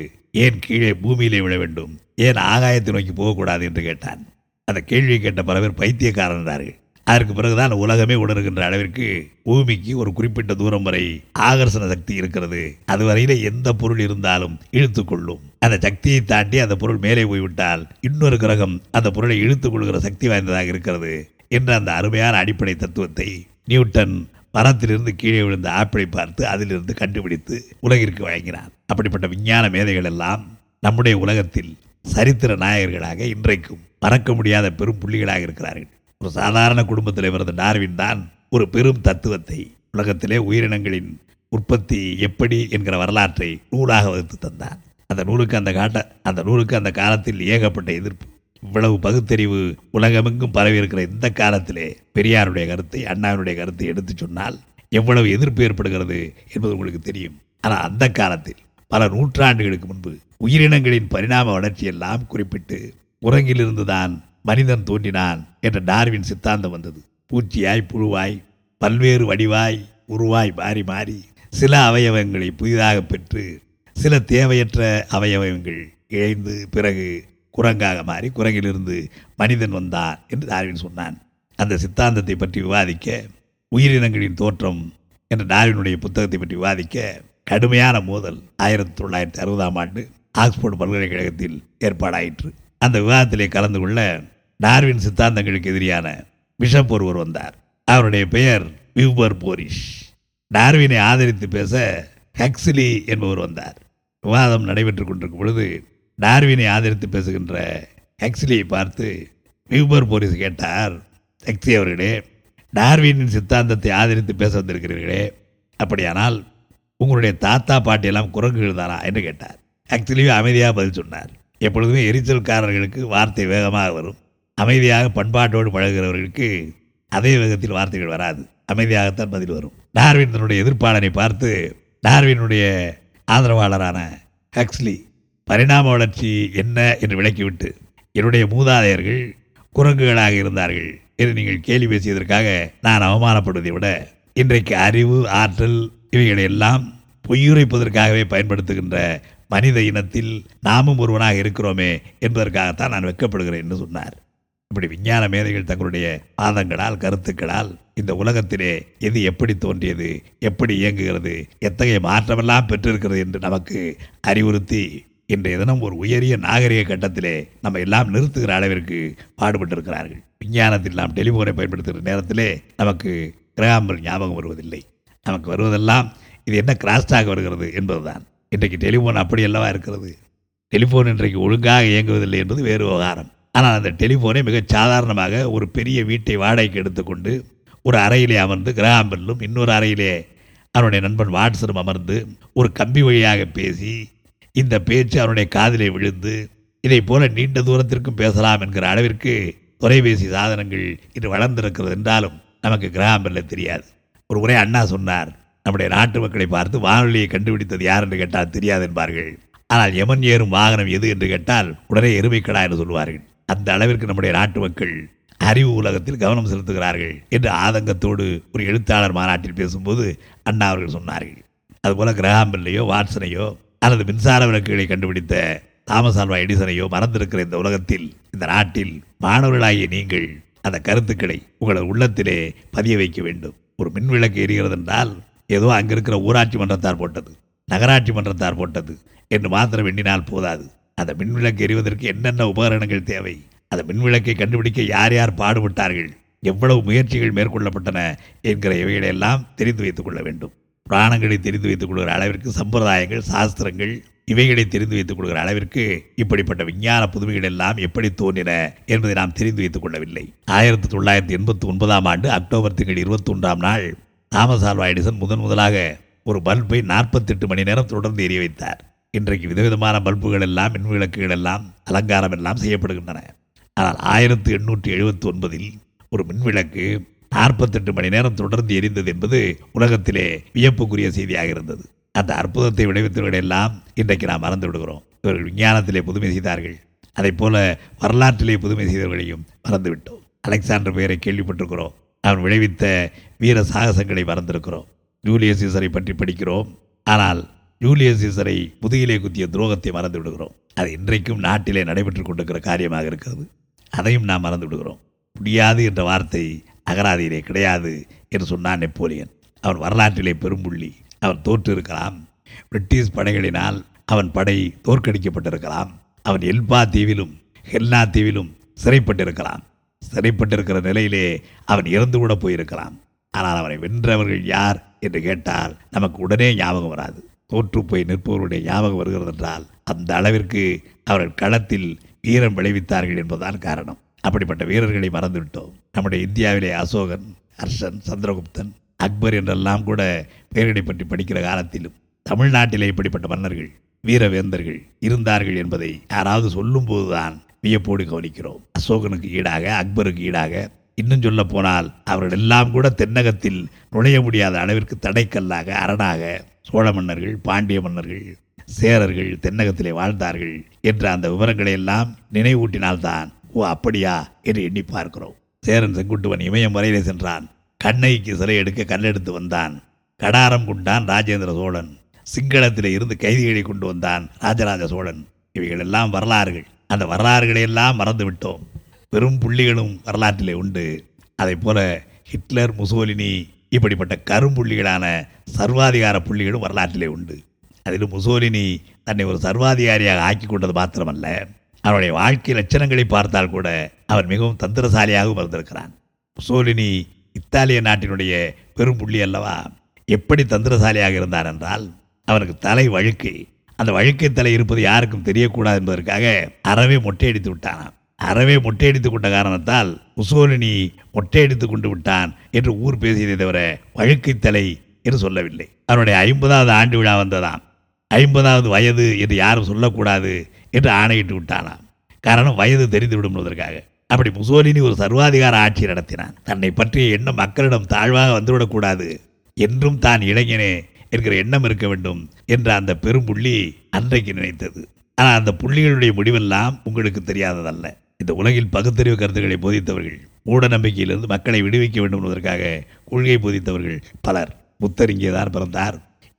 ஏன் கீழே பூமியிலே விழ வேண்டும், ஏன் ஆகாயத்தை நோக்கி போகக்கூடாது என்று கேட்டான். அந்த கேள்வியை கேட்ட பல பேர் பைத்தியக்காரன் என்றார்கள். அதற்கு பிறகுதான் உலகமே உணர்கின்ற அளவிற்கு பூமிக்கு ஒரு குறிப்பிட்ட தூரம் வரை ஆகர்ஷண சக்தி இருக்கிறது, அதுவரையிலே எந்த பொருள் இருந்தாலும் இழுத்து கொள்ளும், அந்த சக்தியை தாண்டி அந்த பொருள் மேலே போய்விட்டால் இன்னொரு கிரகம் அந்த பொருளை இழுத்துக் கொள்கிற சக்தி வாய்ந்ததாக இருக்கிறது என்ற அந்த அருமையான அடிப்படை தத்துவத்தை நியூட்டன் மரத்திலிருந்து கீழே விழுந்த ஆப்பிளை பார்த்து அதிலிருந்து கண்டுபிடித்து உலகிற்கு வழங்கினார். அப்படிப்பட்ட விஞ்ஞான மேதைகள் எல்லாம் நம்முடைய உலகத்தில் சரித்திர நாயகர்களாக இன்றைக்கும் மறக்க முடியாத பெரும் புள்ளிகளாக இருக்கிறார்கள். ஒரு சாதாரண குடும்பத்தில் பிறந்த டார்வின் தான் ஒரு பெரும் தத்துவத்தை, உலகத்திலே உயிரினங்களின் உற்பத்தி எப்படி என்கிற வரலாற்றை நூலாக வகுத்து தந்தான். அந்த நூலுக்கு அந்த காட்ட அந்த நூலுக்கு அந்த காலத்தில் ஏகப்பட்ட எதிர்ப்பு. இவ்வளவு பகுத்தறிவு உலகமெங்கும் பரவி இருக்கிற இந்த காலத்திலே பெரியாருடைய கருத்தை, அண்ணாவினுடைய கருத்தை எடுத்து சொன்னால் எவ்வளவு எதிர்ப்பு ஏற்படுகிறது என்பது உங்களுக்கு தெரியும். ஆனால் அந்த காலத்தில் பல நூற்றாண்டுகளுக்கு முன்பு உயிரினங்களின் பரிணாம வளர்ச்சியெல்லாம் குறிப்பிட்டு குரங்கிலிருந்துதான் மனிதன் தோன்றினான் என்ற டார்வின் சித்தாந்தம் வந்தது. பூச்சியாய் புழுவாய் பல்வேறு வடிவாய் உருவாய் மாறி மாறி சில அவயவங்களை புதிதாக பெற்று சில தேவையற்ற அவயவங்கள் இழைந்து பிறகு குரங்காக மாறி குரங்கிலிருந்து மனிதன் வந்தான் என்று டார்வின் சொன்னான். அந்த சித்தாந்தத்தை பற்றி விவாதிக்க, உயிரினங்களின் தோற்றம் என்ற டார்வினுடைய புத்தகத்தை பற்றி விவாதிக்க கடுமையான மோதல் ஆயிரத்தி தொள்ளாயிரத்தி அறுபதாம் ஆண்டு ஆக்ஸ்போர்டு பல்கலைக்கழகத்தில் ஏற்பாடாயிற்று. அந்த விவாதத்திலே கலந்து கொள்ள டார்வின் சித்தாந்தங்களுக்கு எதிரியான பிஷப் ஒருவர் வந்தார். அவருடைய பெயர் பிஷப் போரிஸ். டார்வினை ஆதரித்து பேச ஹக்ஸ்லி என்பவர் வந்தார். விவாதம் நடைபெற்றுக் கொண்டிருக்கும் பொழுது டார்வினை ஆதரித்து பேசுகின்ற ஹக்ஸ்லியை பார்த்து பிஷப் போரிஸ் கேட்டார், ஹக்ஸ்லி அவர்களே, டார்வினின் சித்தாந்தத்தை ஆதரித்து பேச வந்திருக்கிறீர்களே, அப்படியானால் உங்களுடைய தாத்தா பாட்டியெல்லாம் குரங்குகள் தானா என்று கேட்டார். ஹக்ஸ்லியும் அமைதியாக பதில் சொன்னார். எப்பொழுதுமே எரிச்சல்காரர்களுக்கு வார்த்தை வேகமாக வரும், அமைதியாக பண்பாட்டோடு பழகிறவர்களுக்கு அதே வேகத்தில் வார்த்தைகள் வராது, அமைதியாகத்தான் பதில் வரும். டார்வின் தன்னுடைய எதிர்ப்பாளனை பார்த்து, டார்வினுடைய ஆதரவாளரான ஹக்ஸ்லி, பரிணாம வளர்ச்சி என்ன என்று விளக்கிவிட்டு, என்னுடைய மூதாதையர்கள் குரங்குகளாக இருந்தார்கள் என்று நீங்கள் கேலி பேசியதற்காக நான் அவமானப்படுவதை விட இன்றைக்கு அறிவு ஆற்றல் இவைகளையெல்லாம் பொய்யுரைப்பதற்காகவே பயன்படுத்துகின்ற மனித இனத்தில் நாமும் ஒருவனாக இருக்கிறோமே என்பதற்காகத்தான் நான் வெட்கப்படுகிறேன் என்று சொன்னார். இப்படி விஞ்ஞான மேதைகள் தங்களுடைய வாதங்களால் கருத்துக்களால் இந்த உலகத்திலே எது எப்படி தோன்றியது, எப்படி இயங்குகிறது, எத்தகைய மாற்றமெல்லாம் பெற்றிருக்கிறது என்று நமக்கு அறிவுறுத்தி இன்றைய தினம் ஒரு உயரிய நாகரிக கட்டத்திலே நம்ம எல்லாம் நிறுத்துகிற அளவிற்கு பாடுபட்டிருக்கிறார்கள். விஞ்ஞானத்தில் நாம் டெலிஃபோனை பயன்படுத்துகிற நேரத்திலே நமக்கு கிரஹாம்பெல் ஞாபகம் வருவதில்லை. நமக்கு வருவதெல்லாம் இது என்ன கிராஸ்டாக வருகிறது என்பதுதான். இன்றைக்கு டெலிஃபோன் அப்படி அல்லவா இருக்கிறது. டெலிஃபோன் இன்றைக்கு ஒழுங்காக இயங்குவதில்லை என்பது வேறு விவகாரம். ஆனால் அந்த டெலிஃபோனை மிக சாதாரணமாக ஒரு பெரிய வீட்டை வாடகைக்கு எடுத்துக்கொண்டு ஒரு அறையிலே அமர்ந்து கிரஹாம்பெல்லும் இன்னொரு அறையிலே அவனுடைய நண்பன் வாட்சனும் அமர்ந்து ஒரு கம்பி வழியாக பேசி இந்த பேச்சு அவனுடைய காதிலே விழுந்து இதை போல நீண்ட தூரத்திற்கும் பேசலாம் என்கிற அளவிற்கு தொலைபேசி சாதனங்கள் இது வளர்ந்திருக்கிறது என்றாலும் நமக்கு கிரஹாம்பெல்ல தெரியாது. ஒரு முறை அண்ணா சொன்னார், நம்முடைய நாட்டு மக்களை பார்த்து வானொலியை கண்டுபிடித்தது யார் என்று கேட்டால் தெரியாது என்பார்கள், ஆனால் எமன் ஏறும் வாகனம் எது என்று கேட்டால் உடனே எருமைக்கடா என்று சொல்வார்கள். அந்த அளவிற்கு நம்முடைய நாட்டு மக்கள் அறிவு உலகத்தில் கவனம் செலுத்துகிறார்கள் என்று ஆதங்கத்தோடு ஒரு எழுத்தாளர் மாநாட்டில் பேசும்போது அண்ணா அவர்கள் சொன்னார்கள். அதுபோல கிரஹாம்பெல்லையோ வாட்சனையோ அல்லது மின்சார விளக்குகளை கண்டுபிடித்த தாமஸ் ஆல்வா எடிசனையோ மறந்திருக்கிற இந்த உலகத்தில், இந்த நாட்டில் மாணவர்களாகிய நீங்கள் அந்த கருத்துக்களை உங்களது உள்ளத்திலே பதிய வைக்க வேண்டும். ஒரு மின்விளக்கு எரிகிறது என்றால் ஏதோ அங்கிருக்கிற ஊராட்சி மன்றத்தார் போட்டது, நகராட்சி மன்றத்தார் போட்டது என்று மாத்திரம் எண்ணினால் போதாது. அந்த மின்விளக்கு எரிவதற்கு என்னென்ன உபகரணங்கள் தேவை, அந்த மின்விளக்கை கண்டுபிடிக்க யார் யார் பாடுபட்டார்கள், எவ்வளவு முயற்சிகள் மேற்கொள்ளப்பட்டன என்கிற இவைகளையெல்லாம் தெரிந்து வைத்துக் கொள்ள வேண்டும். புராணங்களை தெரிந்து வைத்துக் கொள்கிற அளவிற்கு சம்பிரதாயங்கள், சாஸ்திரங்கள் இவைகளை தெரிந்து வைத்துக் கொள்கிற அளவிற்கு இப்படிப்பட்ட விஞ்ஞான புதுமைகள் எல்லாம் எப்படி தோன்றின என்பதை நாம் தெரிந்து வைத்துக் கொள்ளவில்லை. ஆயிரத்தி தொள்ளாயிரத்தி எண்பத்தி ஒன்பதாம் ஆண்டு அக்டோபர் திங்கள் இருபத்தி ஒன்றாம் நாள் தாமஸ் ஆல்வா எடிசன் முதன் முதலாக ஒரு பல்பை நாற்பத்தி எட்டு மணி நேரம் தொடர்ந்து எரிய வைத்தார். இன்றைக்கு விதவிதமான பல்புகள் எல்லாம், மின்விளக்குகள் எல்லாம், அலங்காரம் எல்லாம் செய்யப்படுகின்றன. ஆனால் ஆயிரத்தி எண்ணூற்றி எழுபத்தி ஒன்பதில் ஒரு மின்விளக்கு நாற்பத்தெட்டு மணி நேரம் தொடர்ந்து எரிந்தது என்பது உலகத்திலே வியப்புக்குரிய செய்தியாக இருந்தது. அந்த அற்புதத்தை விளைவித்தவர்களெல்லாம் இன்றைக்கு நாம் மறந்து விடுகிறோம். இவர்கள் விஞ்ஞானத்திலே புதுமை செய்தார்கள், அதே போல வரலாற்றிலே புதுமை செய்தவர்களையும் மறந்துவிட்டோம். அலெக்சாண்டர் பெயரை கேள்விப்பட்டிருக்கிறோம், அவன் விளைவித்த வீர சாகசங்களை மறந்திருக்கிறோம். ஜூலியஸ் சீசரை பற்றி படிக்கிறோம், ஆனால் ஜூலியஸ் சீசரை முதுகிலே குத்திய துரோகத்தை மறந்து விடுகிறோம். அது இன்றைக்கும் நாட்டிலே நடைபெற்றுக் கொண்டிருக்கிற காரியமாக இருக்கிறது, அதையும் நாம் மறந்து விடுகிறோம். முடியாது என்ற வார்த்தை அகராதியிலே கிடையாது என்று சொன்னான் நெப்போலியன். அவன் வரலாற்றிலே பெரும்புள்ளி. அவன் தோற்று இருக்கலாம், பிரிட்டிஷ் படைகளினால் அவன் படை தோற்கடிக்கப்பட்டிருக்கலாம், அவன் எல்பா தீவிலும் ஹெல்லா தீவிலும் சிறைப்பட்டிருக்கலாம், சிறைப்பட்டிருக்கிற நிலையிலே அவன் இறந்து கூட போயிருக்கலாம். ஆனால் அவனை வென்றவர்கள் யார் என்று கேட்டால் நமக்கு உடனே ஞாபகம் வராது. தோற்று போய் நிற்பவருடைய ஞாபகம் வருகிறது என்றால் அந்த அளவிற்கு அவர்கள் களத்தில் வீரம் விளைவித்தார்கள் என்பதுதான் காரணம். அப்படிப்பட்ட வீரர்களை மறந்துவிட்டோம். நம்முடைய இந்தியாவிலே அசோகன், ஹர்ஷன், சந்திரகுப்தன், அக்பர் என்றெல்லாம் கூட பெயர்களை பற்றி படிக்கிற காலத்திலும் தமிழ்நாட்டிலே இப்படிப்பட்ட மன்னர்கள், வீரவேந்தர்கள் இருந்தார்கள் என்பதை யாராவது சொல்லும் போதுதான் வியப்போடு கவனிக்கிறோம். அசோகனுக்கு ஈடாக, அக்பருக்கு ஈடாக, இன்னும் சொல்ல போனால் அவர்கள் எல்லாம் கூட தென்னகத்தில் நுழைய முடியாத அளவிற்கு தடைக்கல்லாக, அரணாக சோழ மன்னர்கள், பாண்டிய மன்னர்கள், சேரர்கள் தென்னகத்திலே வாழ்ந்தார்கள் என்ற அந்த விவரங்களை எல்லாம் நினைவூட்டினால்தான் ஓ அப்படியா என்று எண்ணி பார்க்கிறோம். சேரன் செங்குட்டுவன் இமயம் வரையிலே சென்றான், கண்ணைக்கு சிலை எடுக்க கல்லெடுத்து வந்தான், கடாரம் கொண்டான் ராஜேந்திர சோழன், சிங்களத்திலே இருந்து கைதிகளை கொண்டு வந்தான் ராஜராஜ சோழன். இவைகள் எல்லாம் வரலாறுகள். அந்த வரலாறுகளையெல்லாம் மறந்துவிட்டோம். பெரும் புள்ளிகளும் வரலாற்றிலே உண்டு. அதே போல ஹிட்லர், முசோலினி இப்படிப்பட்ட கரும்புள்ளிகளான சர்வாதிகார புள்ளிகளும் வரலாற்றிலே உண்டு. அதிலும் முசோலினி தன்னை ஒரு சர்வாதிகாரியாக ஆக்கி கொண்டது மாத்திரமல்ல, அவனுடைய வாழ்க்கை லட்சணங்களை பார்த்தால் கூட அவன் மிகவும் தந்திரசாலியாகவும் இருந்திருக்கிறான். முசோலினி இத்தாலிய நாட்டினுடைய பெரும் புள்ளி அல்லவா? எப்படி தந்திரசாலியாக இருந்தார் என்றால் அவனுக்கு தலை வழுக்கை. அந்த வழுக்கை தலை இருப்பது யாருக்கும் தெரியக்கூடாது என்பதற்காக அறவே மொட்டையடித்து விட்டானாம். அறவே மொட்டையடித்துக் கொண்ட காரணத்தால் முசோலினி மொட்டையடித்துக் கொண்டு விட்டான் என்று ஊர் பேசியதை தவிர வழுக்கை தலை என்று சொல்லவில்லை. அவனுடைய ஐம்பதாவது ஆண்டு விழா வந்ததாம். ஐம்பதாவது வயது என்று யாரும் சொல்லக்கூடாது என்று ஆணையிட்டு விட்டானாம். காரணம் வயது தெரிந்து விடுவதற்காக. அப்படி முசோலினி ஒரு சர்வாதிகார ஆட்சி நடத்தினான். தன்னை பற்றிய எண்ணம் மக்களிடம் தாழ்வாக வந்துவிடக்கூடாது, என்றும் தான் இளைஞனே என்கிற எண்ணம் இருக்க வேண்டும் என்ற அந்த பெரும் புள்ளி அன்றைக்கு நினைத்தது. ஆனால் அந்த புள்ளிகளுடைய முடிவெல்லாம் உங்களுக்கு தெரியாததல்ல. இந்த உலகில் பகுத்தறிவு கருத்துக்களை போதித்தவர்கள், மூட நம்பிக்கையிலிருந்து மக்களை விடுவிக்க வேண்டும் என்பதற்காக கொள்கை போதித்தவர்கள் பலர். புத்தர் இங்கே தான் பிறந்தார்,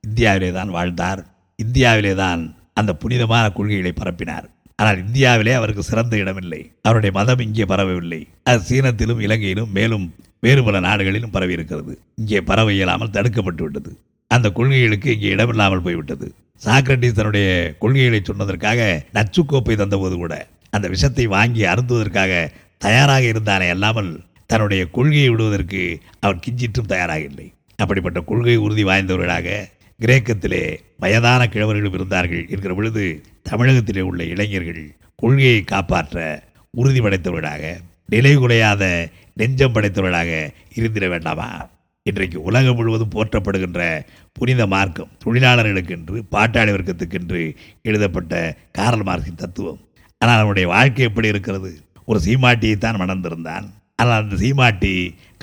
இந்தியாவிலே தான் வாழ்ந்தார், இந்தியாவிலே தான் அந்த புனிதமான கொள்கைகளை பரப்பினார். ஆனால் இந்தியாவிலே அவருக்கு சிறந்த இடமில்லை. அவருடைய மதம் இங்கே பரவவில்லை. அது சீனத்திலும் இலங்கையிலும் மேலும் வேறு பல நாடுகளிலும் பரவி இருக்கிறது. இங்கே பரவ இயலாமல் தடுக்கப்பட்டு விட்டது. அந்த கொள்கைகளுக்கு இங்கே இடமில்லாமல் போய்விட்டது. சாக்ரட்டிஸ் தன்னுடைய கொள்கைகளை சொன்னதற்காக நச்சுக்கோப்பை தந்தபோது கூட அந்த விஷத்தை வாங்கி அருந்துவதற்காக தயாராக இருந்தானே அல்லாமல் தன்னுடைய கொள்கையை விடுவதற்கு அவர் கிஞ்சிற்றும் தயாராக இல்லை. அப்படிப்பட்ட கொள்கை உறுதி வாய்ந்தவர்களாக கிரேக்கத்திலே வயதான கிழவர்களும் இருந்தார்கள் என்கிற பொழுது தமிழகத்திலே உள்ள இளைஞர்கள் கொள்கையை காப்பாற்ற உறுதி படைத்தவர்களாக, நிலை குலையாத நெஞ்சம் படைத்தவர்களாக இருந்திட வேண்டாமா? இன்றைக்கு உலகம் முழுவதும் போற்றப்படுகின்ற புனித மார்க்கம், தொழிலாளர்களுக்கென்று பாட்டாளி வர்க்கத்துக்கென்று எழுதப்பட்ட கார்ல் மார்க்ஸின் தத்துவம். ஆனால் அவனுடைய வாழ்க்கை எப்படி இருக்கிறது? ஒரு சீமாட்டியைத்தான் மணந்திருந்தான். ஆனால் அந்த சீமாட்டி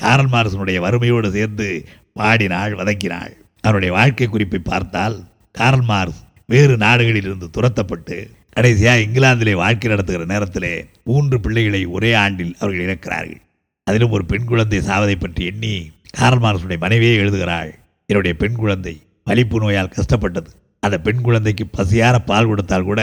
கார்ல் மார்க்ஸினுடைய வறுமையோடு சேர்ந்து பாடினாள், வதக்கினாள். அவனுடைய வாழ்க்கை குறிப்பை பார்த்தால் கார்ல் மார்க்ஸ் வேறு நாடுகளில் இருந்து துரத்தப்பட்டு கடைசியாக இங்கிலாந்திலே வாழ்க்கை நடத்துகிற நேரத்திலே மூன்று பிள்ளைகளை ஒரே ஆண்டில் அவர்கள் இழக்கிறார்கள். அதிலும் ஒரு பெண் குழந்தை சாவதை பற்றி எண்ணி கார்ல் மார்க்ஸுடைய மனைவியே எழுதுகிறாள், என்னுடைய பெண் குழந்தை வலிப்பு நோயால் கஷ்டப்பட்டது. அந்த பெண் குழந்தைக்கு பசியார பால் கொடுத்தால் கூட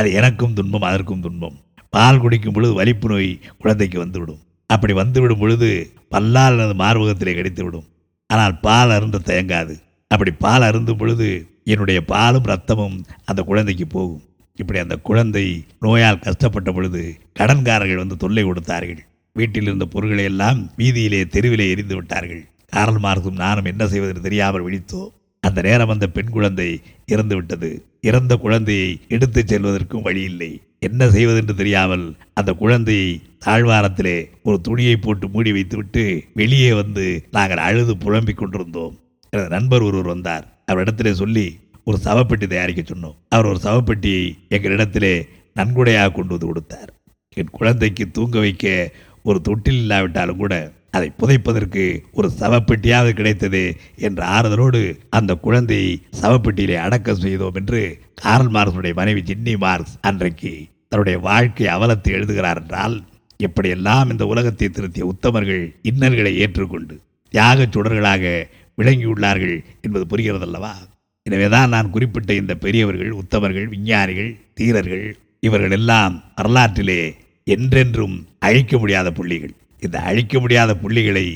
அது எனக்கும் துன்பம் அதற்கும் துன்பம். பால் குடிக்கும் பொழுது வலிப்பு நோய் குழந்தைக்கு வந்துவிடும். அப்படி வந்துவிடும் பொழுது பல்லால் அல்லது மார்பகத்திலே கடித்துவிடும். ஆனால் பால் அருந்த தயங்காது. அப்படி பால் அருந்தும் பொழுது என்னுடைய பாலும் இரத்தமும் அந்த குழந்தைக்கு போகும். இப்படி அந்த குழந்தை நோயால் கஷ்டப்பட்ட பொழுது கடன்காரர்கள் வந்து தொல்லை கொடுத்தார்கள். வீட்டில் இருந்த பொருள்களை எல்லாம் வீதியிலே தெருவிலே எரிந்து விட்டார்கள். கார்ல் மார்க்ஸும் நானும் என்ன செய்வதற்கு தெரியாமல் விழித்தோம். அந்த நேரம் அந்த பெண் குழந்தை இறந்து விட்டது. இறந்த குழந்தையை எடுத்துச் செல்வதற்கும் வழியில்லை. என்ன செய்வதென்று தெரியாமல் அந்த குழந்தையை தாழ்வாரத்திலே ஒரு துணியை போட்டு மூடி வைத்துவிட்டு வெளியே வந்து நாங்கள் அழுது புலம்பிக் கொண்டிருந்தோம். எனது நண்பர் ஒருவர் வந்தார். அவரிடத்திலே சொல்லி ஒரு சவப்பெட்டி தயாரிக்க சொன்னோம். அவர் ஒரு சவப்பெட்டியை எங்களிடத்திலே நன்கொடையாக கொண்டு வந்து கொடுத்தார். என் குழந்தைக்கு தூங்க வைக்க ஒரு தொட்டில் இல்லாவிட்டாலும் கூட அதை புதைப்பதற்கு ஒரு சவப்பெட்டியாக கிடைத்தது என்ற ஆறுதலோடு அந்த குழந்தையை சவப்பெட்டியிலே அடக்கம் செய்தோம் என்று கார்ல் மார்க்ஸுடைய மனைவி ஜின்னி மார்க்ஸ் அன்றைக்கு தன்னுடைய வாழ்க்கை அவலத்தை எழுதுகிறார் என்றால், எப்படியெல்லாம் இந்த உலகத்தை திருத்திய உத்தமர்கள் இன்னல்களை ஏற்றுக்கொண்டு தியாகச் சுடர்களாக விளங்கியுள்ளார்கள் என்பது புரிகிறதல்லவா? எனவேதான் நான் குறிப்பிட்ட இந்த பெரியவர்கள், உத்தமர்கள், விஞ்ஞானிகள், தீரர்கள், இவர்கள் எல்லாம் வரலாற்றிலே என்றென்றும் அழிக்க முடியாத புள்ளிகள். இந்த அழிக்க முடியாத புள்ளிகளை,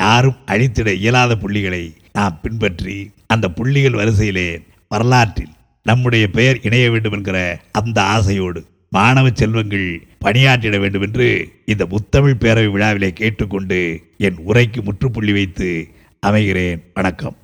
யாரும் அழித்திட இயலாத புள்ளிகளை நாம் பின்பற்றி அந்த புள்ளிகள் வரிசையிலே வரலாற்றில் நம்முடைய பெயர் இணைய வேண்டும் என்கிற அந்த ஆசையோடு மாணவ செல்வங்கள் பணியாற்றிட வேண்டும் என்று இந்த முத்தமிழ் பேரவை விழாவிலே கேட்டுக்கொண்டு என் உரைக்கு முற்றுப்புள்ளி வைத்து அமைகிறேன். வணக்கம்.